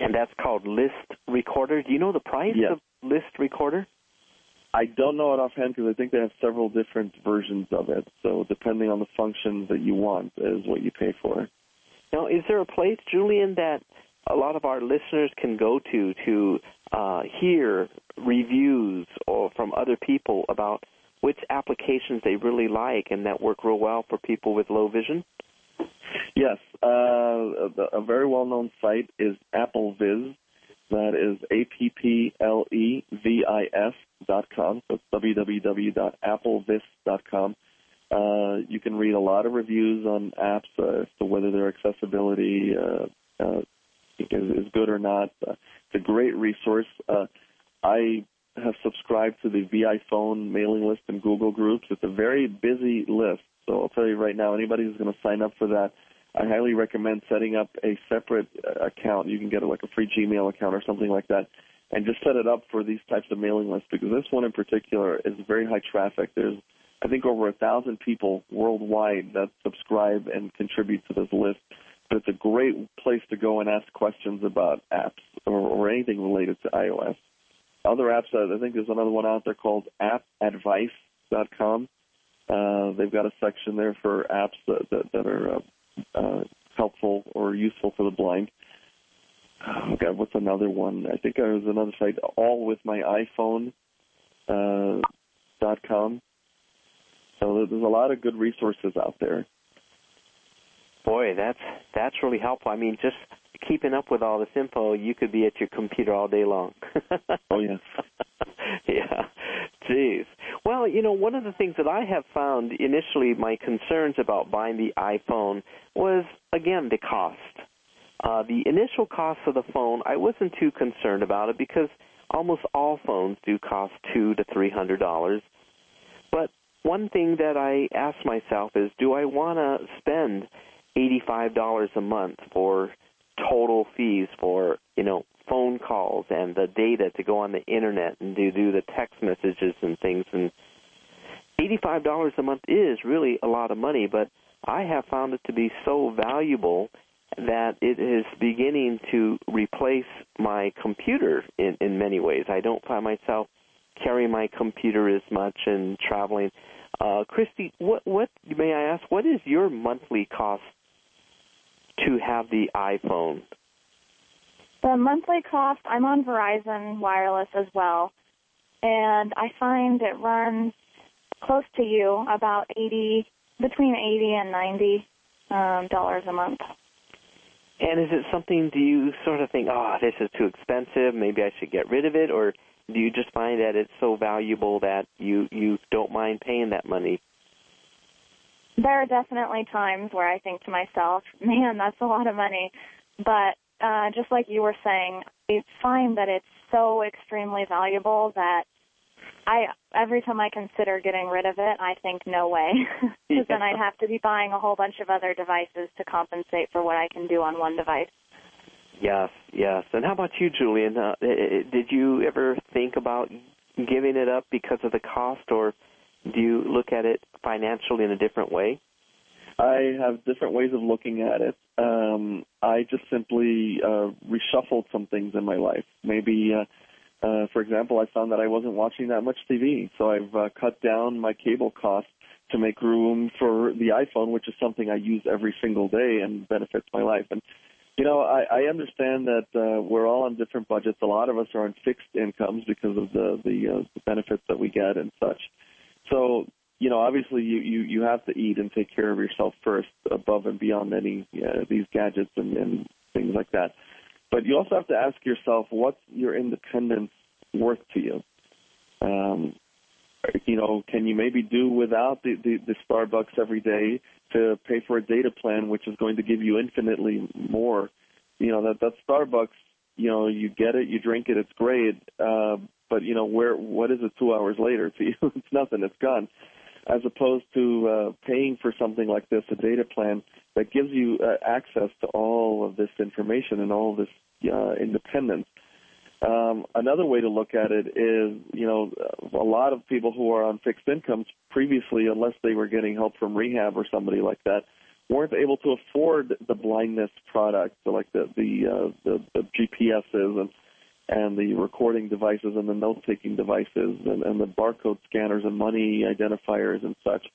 And that's called List Recorder. Do you know the price of List Recorder? I don't know it offhand because I think they have several different versions of it. So depending on the function that you want is what you pay for. Now, is there a place, Julian, that a lot of our listeners can go to hear reviews or from other people about which applications they really like and that work real well for people with low vision? Yes. A very well-known site is AppleVis. That is AppleVis.com. So it's www.applevis.com. You can read a lot of reviews on apps as to whether their accessibility is good or not. It's a great resource. I have subscribed to the VI Phone mailing list and Google groups. It's a very busy list, so I'll tell you right now, anybody who's going to sign up for that, I highly recommend setting up a separate account. You can get like a free Gmail account or something like that, and just set it up for these types of mailing lists, because this one in particular is very high traffic. There's, I think, over 1,000 people worldwide that subscribe and contribute to this list. But it's a great place to go and ask questions about apps or anything related to iOS. Other apps, I think there's another one out there called appadvice.com. They've got a section there for apps that are helpful or useful for the blind. Oh, God, what's another one? I think there's another site, allwithmyiphone.com. So there's a lot of good resources out there. Boy, that's really helpful. I mean, just keeping up with all this info, you could be at your computer all day long. Oh, yeah. Yeah. Jeez. Well, you know, one of the things that I have found initially my concerns about buying the iPhone was, again, the cost. The initial cost of the phone, I wasn't too concerned about it because almost all phones do cost $200 to $300. But one thing that I ask myself is, do I want to spend $85 a month for total fees for, you know, phone calls and the data to go on the internet and to do the text messages and things? And $85 a month is really a lot of money, but I have found it to be so valuable that it is beginning to replace my computer in many ways. I don't find myself carrying my computer as much and traveling. Christy, what may I ask, what is your monthly cost to have the iPhone? The monthly cost, I'm on Verizon Wireless as well, and I find it runs close to you, about between $80 and $90 a month. And is it something, do you sort of think, oh, this is too expensive, maybe I should get rid of it, or do you just find that it's so valuable that you don't mind paying that money? There are definitely times where I think to myself, man, that's a lot of money. But just like you were saying, I find that it's so extremely valuable that every time I consider getting rid of it, I think no way. Because then I'd have to be buying a whole bunch of other devices to compensate for what I can do on one device. Yes, yes. And how about you, Julian? Did you ever think about giving it up because of the cost, or do you look at it financially in a different way? I have different ways of looking at it. I just simply reshuffled some things in my life. Maybe, for example, I found that I wasn't watching that much TV, so I've cut down my cable costs to make room for the iPhone, which is something I use every single day and benefits my life. And you know, I understand that we're all on different budgets. A lot of us are on fixed incomes because of the benefits that we get and such. So, you know, obviously you have to eat and take care of yourself first, above and beyond any these gadgets and things like that. But you also have to ask yourself, what's your independence worth to you? You know, can you maybe do without the Starbucks every day to pay for a data plan, which is going to give you infinitely more? You know, that Starbucks, you know, you get it, you drink it, it's great. But, you know, what is it 2 hours later to you? It's nothing, it's gone. As opposed to paying for something like this, a data plan that gives you access to all of this information and all of this independence. Another way to look at it is, you know, a lot of people who are on fixed incomes previously, unless they were getting help from rehab or somebody like that, weren't able to afford the blindness products, so like the GPSs and the recording devices and the note-taking devices and the barcode scanners and money identifiers and such.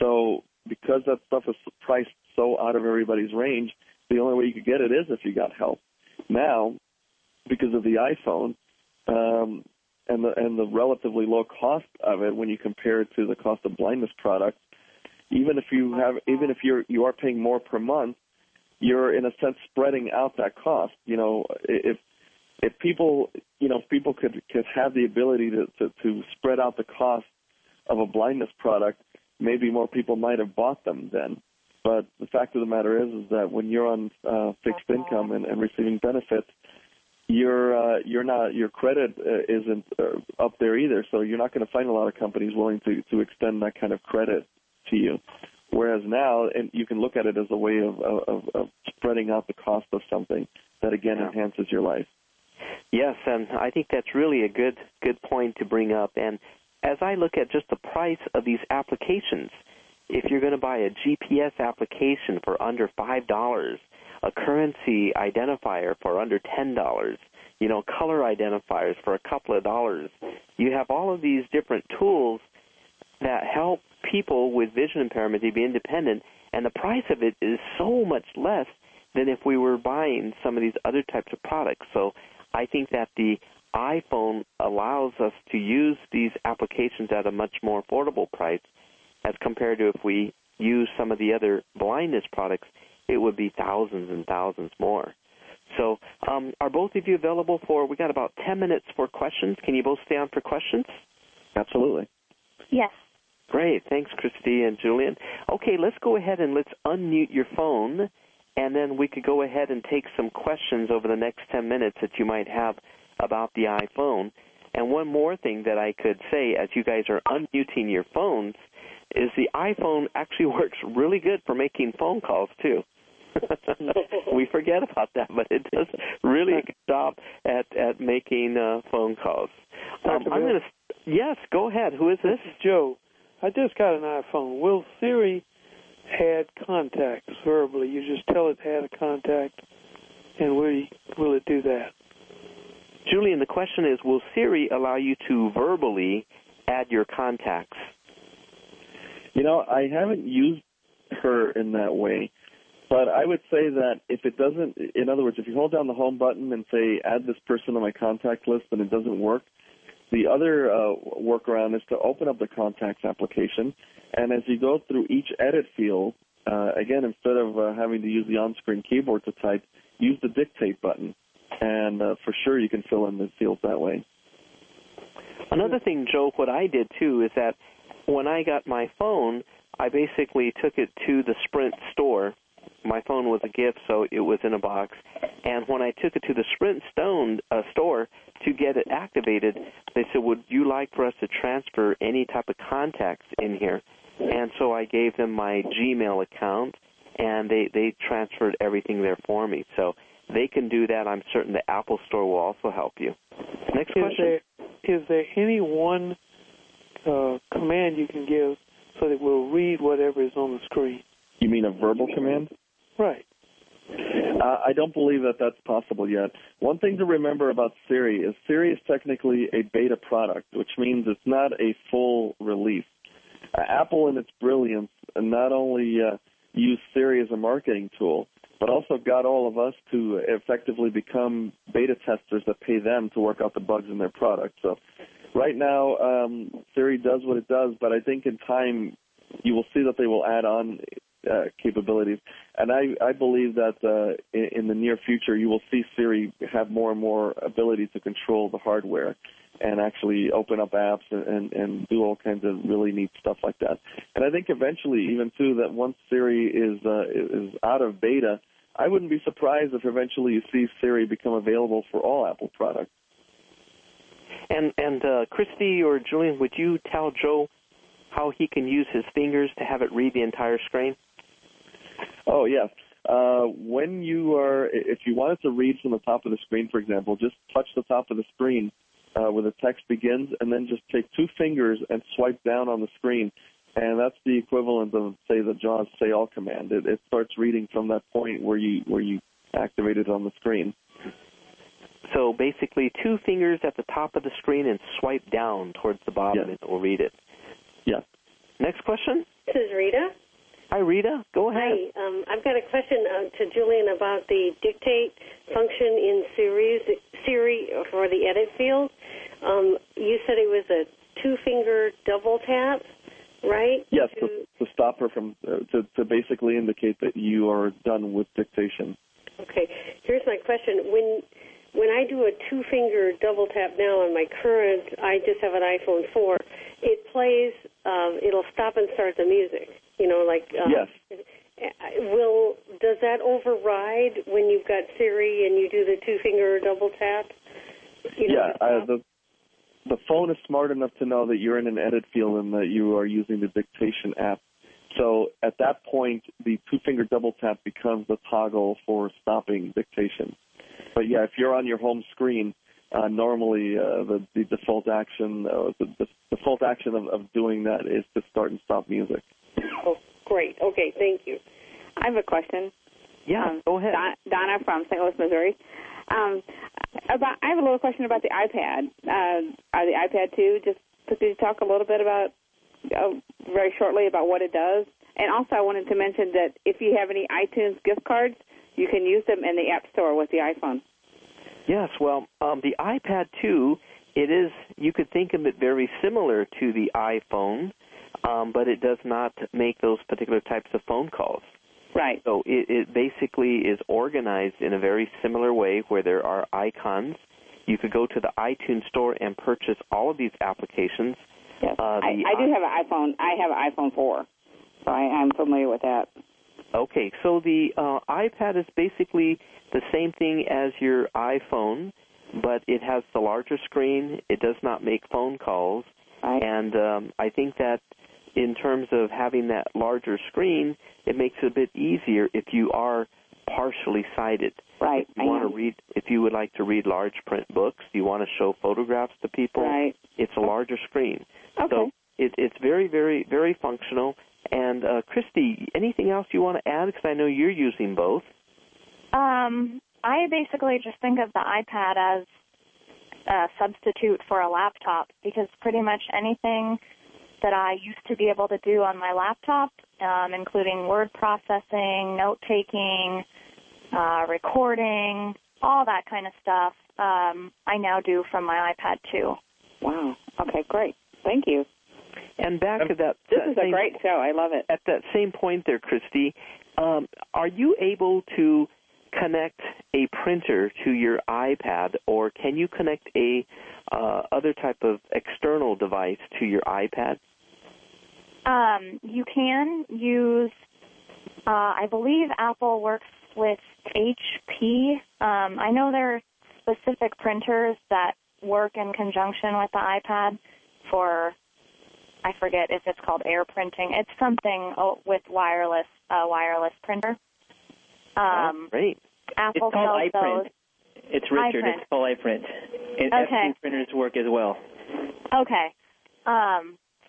So because that stuff is priced so out of everybody's range, the only way you could get it is if you got help. Now, because of the iPhone and the relatively low cost of it, when you compare it to the cost of blindness products, even if you are paying more per month, you're in a sense spreading out that cost. You know, if people could have the ability to spread out the cost of a blindness product, maybe more people might have bought them then. But the fact of the matter is that when you're on fixed income and receiving benefits, your credit isn't up there either, so you're not going to find a lot of companies willing to extend that kind of credit to you. Whereas now, and you can look at it as a way of spreading out the cost of something that again enhances your life. Yes, and I think that's really a good point to bring up. And as I look at just the price of these applications, if you're going to buy a GPS application for under $5, a currency identifier for under $10, you know, color identifiers for a couple of dollars, you have all of these different tools that help people with vision impairment to be independent, and the price of it is so much less than if we were buying some of these other types of products. So I think that the iPhone allows us to use these applications at a much more affordable price as compared to if we use some of the other blindness products, it would be thousands and thousands more. So are both of you available for, we got about 10 minutes for questions. Can you both stay on for questions? Absolutely. Yes. Great. Thanks, Christy and Julian. Okay, let's go ahead and let's unmute your phone, and then we could go ahead and take some questions over the next 10 minutes that you might have about the iPhone. And one more thing that I could say as you guys are unmuting your phones is the iPhone actually works really good for making phone calls, too. We forget about that, but it does really a good job at making phone calls. Yes, go ahead. Who is this? This is Joe. I just got an iPhone. Will Siri add contacts verbally? You just tell it to add a contact, and will it do that? Julian, the question is, will Siri allow you to verbally add your contacts? You know, I haven't used her in that way, but I would say that if it doesn't, in other words, if you hold down the home button and say, add this person to my contact list, and it doesn't work, the other workaround is to open up the contacts application, and as you go through each edit field, again, instead of having to use the on-screen keyboard to type, use the dictate button. And for sure, you can fill in the fields that way. Another thing, Joe, what I did, too, is that when I got my phone, I basically took it to the Sprint store. My phone was a gift, so it was in a box. And when I took it to the Sprint store to get it activated, they said, would you like for us to transfer any type of contacts in here? And so I gave them my Gmail account, and they transferred everything there for me. So they can do that. I'm certain the Apple Store will also help you. Next question. Is there any one command you can give so that we'll read whatever is on the screen? You mean a verbal command? Right. I don't believe that that's possible yet. One thing to remember about Siri is technically a beta product, which means it's not a full release. Apple, in its brilliance, not only used Siri as a marketing tool, but also got all of us to effectively become beta testers that pay them to work out the bugs in their product. So right now, Siri does what it does, but I think in time you will see that they will add on capabilities. And I believe that in the near future you will see Siri have more and more ability to control the hardware and actually open up apps and do all kinds of really neat stuff like that. And I think eventually, even too, that once Siri is out of beta, I wouldn't be surprised if eventually you see Siri become available for all Apple products. And Christy or Julian, would you tell Joe how he can use his fingers to have it read the entire screen? Oh, yeah. If you wanted to read from the top of the screen, for example, just touch the top of the screen where the text begins, and then just take two fingers and swipe down on the screen. And that's the equivalent of, say, the JAWS Say All command. It starts reading from that point where you activate it on the screen. So basically two fingers at the top of the screen and swipe down towards the bottom, and it will read it. Yeah. Next question? This is Rita. Hi, Rita. Go ahead. Hi. I've got a question to Julian about the dictate function in Siri for the edit field. You said it was a two-finger double tap, right? Yes, to stop her from to basically indicate that you are done with dictation. Okay. Here's my question. When I do a two-finger double tap now on my current, I just have an iPhone 4. It plays. It'll stop and start the music. You know, like yes. Does that override when you've got Siri and you do the two-finger double tap? The phone is smart enough to know that you're in an edit field and that you are using the dictation app. So at that point, the two-finger double tap becomes the toggle for stopping dictation. But, yeah, if you're on your home screen, Normally, the default action of doing that is to start and stop music. Oh, great. Okay, thank you. I have a question. Yeah, go ahead. Donna from St. Louis, Missouri. I have a little question about the iPad. The iPad 2. Just could you talk a little bit about very shortly about what it does? And also, I wanted to mention that if you have any iTunes gift cards, you can use them in the App Store with the iPhone. Yes, well, the iPad 2, it is, you could think of it very similar to the iPhone, but it does not make those particular types of phone calls. Right. So it basically is organized in a very similar way where there are icons. You could go to the iTunes store and purchase all of these applications. Yes. I do have an iPhone. I have an iPhone 4, so I'm familiar with that. Okay, so the iPad is basically the same thing as your iPhone, but it has the larger screen. It does not make phone calls. Right. And I think that in terms of having that larger screen, it makes it a bit easier if you are partially sighted. Right. If you want to read, if you would like to read large print books, you want to show photographs to people, right. It's a larger screen. Okay. So it's very, very, very functional. And, Christy, anything else you want to add? Because I know you're using both. I basically just think of the iPad as a substitute for a laptop because pretty much anything that I used to be able to do on my laptop, including word processing, note-taking, recording, all that kind of stuff, I now do from my iPad, too. Wow. Okay, great. Thank you. And back to that. This is a great show. I love it. At that same point there, Christy, are you able to connect a printer to your iPad, or can you connect a other type of external device to your iPad? You can use, I believe Apple works with HP. I know there are specific printers that work in conjunction with the iPad for, I forget if it's called air printing. It's something with wireless printer. Great. Apple it's called iPrint. It's Richard. iPrint. It's called iPrint. And okay. Epson printers work as well. Okay.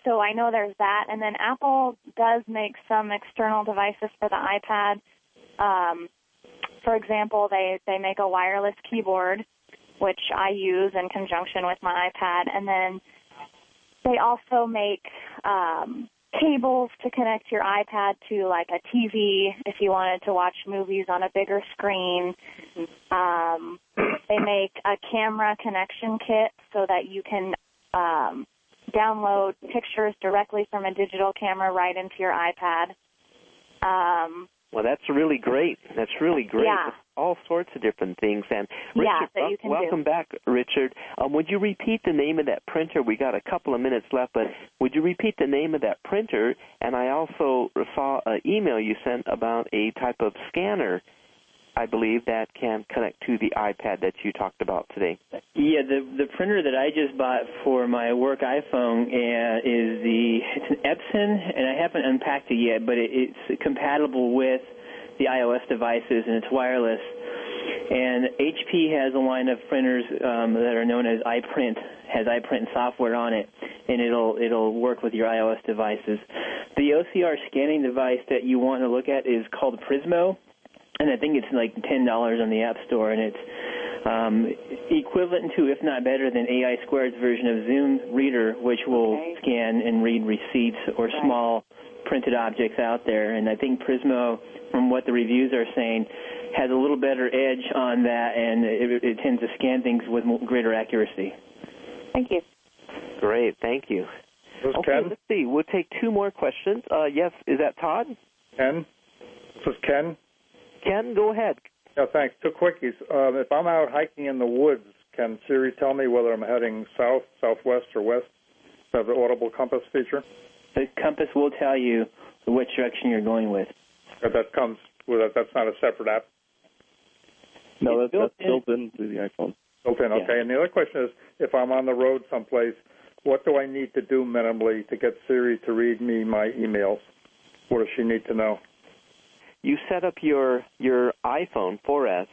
So I know there's that. And then Apple does make some external devices for the iPad. For example, they make a wireless keyboard, which I use in conjunction with my iPad. And then they also make cables to connect your iPad to, like, a TV if you wanted to watch movies on a bigger screen. They make a camera connection kit so that you can download pictures directly from a digital camera right into your iPad. Well, that's really great. That's really great. Yeah. All sorts of different things. And Richard, yeah, welcome back, Richard. Would you repeat the name of that printer? We got a couple of minutes left, but would you repeat the name of that printer? And I also saw an email you sent about a type of scanner, I believe, that can connect to the iPad that you talked about today. Yeah, the printer that I just bought for my work iPhone it's an Epson, and I haven't unpacked it yet, but it's compatible with the iOS devices, and it's wireless. And HP has a line of printers that are known as iPrint, has iPrint software on it, and it'll work with your iOS devices. The OCR scanning device that you want to look at is called Prizmo. And I think it's like $10 on the App Store, and it's equivalent to, if not better than, AI Squared's version of Zoom Reader, which will scan and read receipts or small printed objects out there. And I think Prizmo, from what the reviews are saying, has a little better edge on that, and it tends to scan things with greater accuracy. Thank you. Great. Thank you. Okay, let's see. We'll take two more questions. Yes, is that Todd? Ken? This is Ken. Ken, go ahead. Yeah, thanks. Two quickies. If I'm out hiking in the woods, can Siri tell me whether I'm heading south, southwest, or west? I have the audible compass feature. The compass will tell you which direction you're going with. That comes with it. That's not a separate app? No, that's built into the iPhone. Built in, okay. Yeah. And the other question is, if I'm on the road someplace, what do I need to do minimally to get Siri to read me my emails? What does she need to know? You set up your iPhone 4S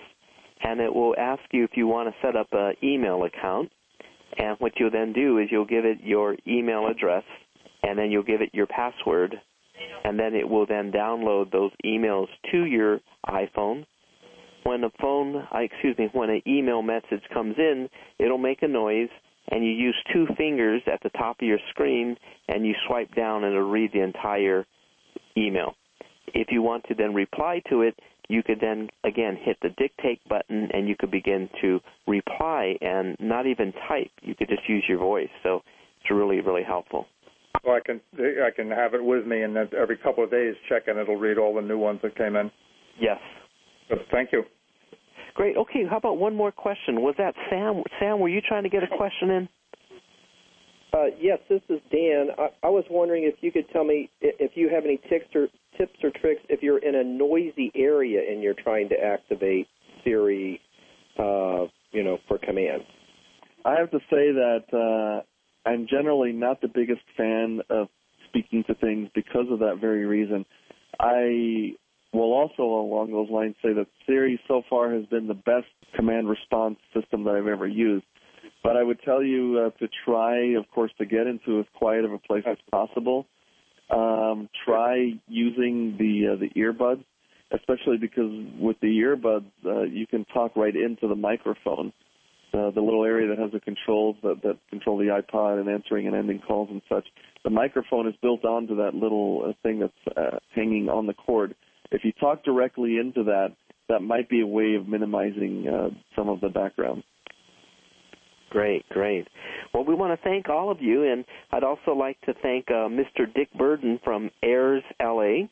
and it will ask you if you want to set up an email account. And what you'll then do is you'll give it your email address, and then you'll give it your password, and then it will then download those emails to your iPhone. When an email message comes in, it'll make a noise, and you use two fingers at the top of your screen, and you swipe down, and it'll read the entire email. If you want to then reply to it, you could then, again, hit the dictate button, and you could begin to reply and not even type. You could just use your voice. So it's really, really helpful. Well, I can have it with me, and then every couple of days check, and it'll read all the new ones that came in. Yes. So, thank you. Great. Okay, how about one more question? Was that Sam? Sam, were you trying to get a question in? Yes, this is Dan. I was wondering if you could tell me if you have any tips or tricks if you're in a noisy area and you're trying to activate Siri, for commands. I have to say that I'm generally not the biggest fan of speaking to things because of that very reason. I will also, along those lines, say that Siri so far has been the best command response system that I've ever used. But I would tell you to try, of course, to get into as quiet of a place as possible. Try using the earbuds, especially because with the earbuds you can talk right into the microphone, the little area that has the controls that control the iPod and answering and ending calls and such. The microphone is built onto that little thing that's hanging on the cord. If you talk directly into that, that might be a way of minimizing some of the background. Great. Well, we want to thank all of you, and I'd also like to thank Mr. Dick Burden from Airs LA.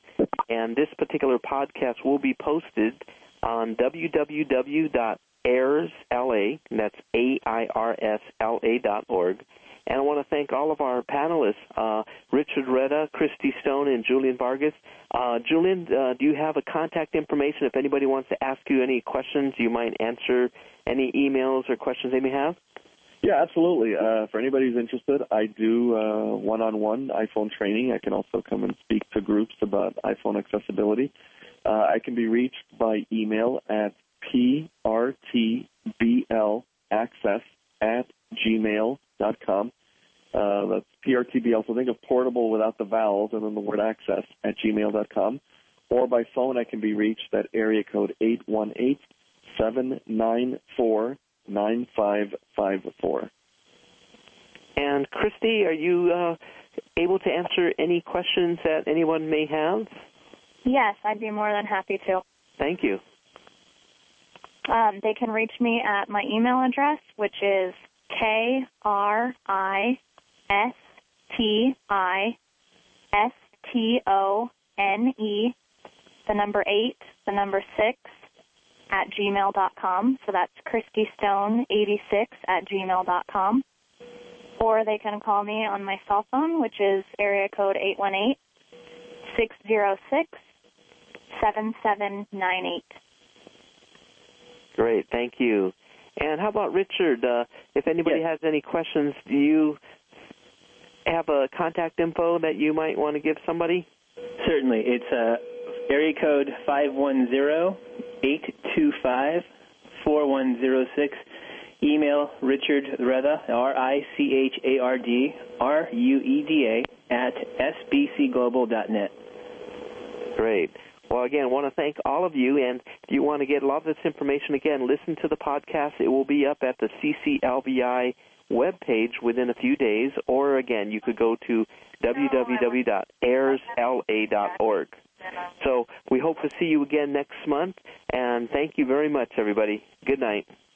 And this particular podcast will be posted on www.airsla, and that's airsla.org. And I want to thank all of our panelists, Richard Retta, Christy Stone, and Julian Vargas. Julian, do you have a contact information? If anybody wants to ask you any questions, you might answer any emails or questions they may have? Yeah, absolutely. For anybody who's interested, I do one-on-one iPhone training. I can also come and speak to groups about iPhone accessibility. I can be reached by email at prtblaccess@gmail.com. That's prtbl, so think of portable without the vowels and then the word access, at gmail.com. Or by phone, I can be reached at area code 818-794-9554. And Christy, are you able to answer any questions that anyone may have? Yes, I'd be more than happy to. Thank you. They can reach me at my email address, which is krististone86@gmail.com. So that's kristystone86@gmail.com. Or they can call me on my cell phone, which is area code 818-606-7798. Great, thank you. And how about Richard? If anybody has any questions, do you have a contact info that you might want to give somebody? Certainly. It's area code 510-825-4106. Email Richard Reda, RichardRueda @sbcglobal.net. Great. Well, again, I want to thank all of you, and if you want to get a lot of this information, again, listen to the podcast. It will be up at the CCLVI webpage within a few days, or, again, you could go to www.airsla.org. So we hope to see you again next month, and thank you very much, everybody. Good night.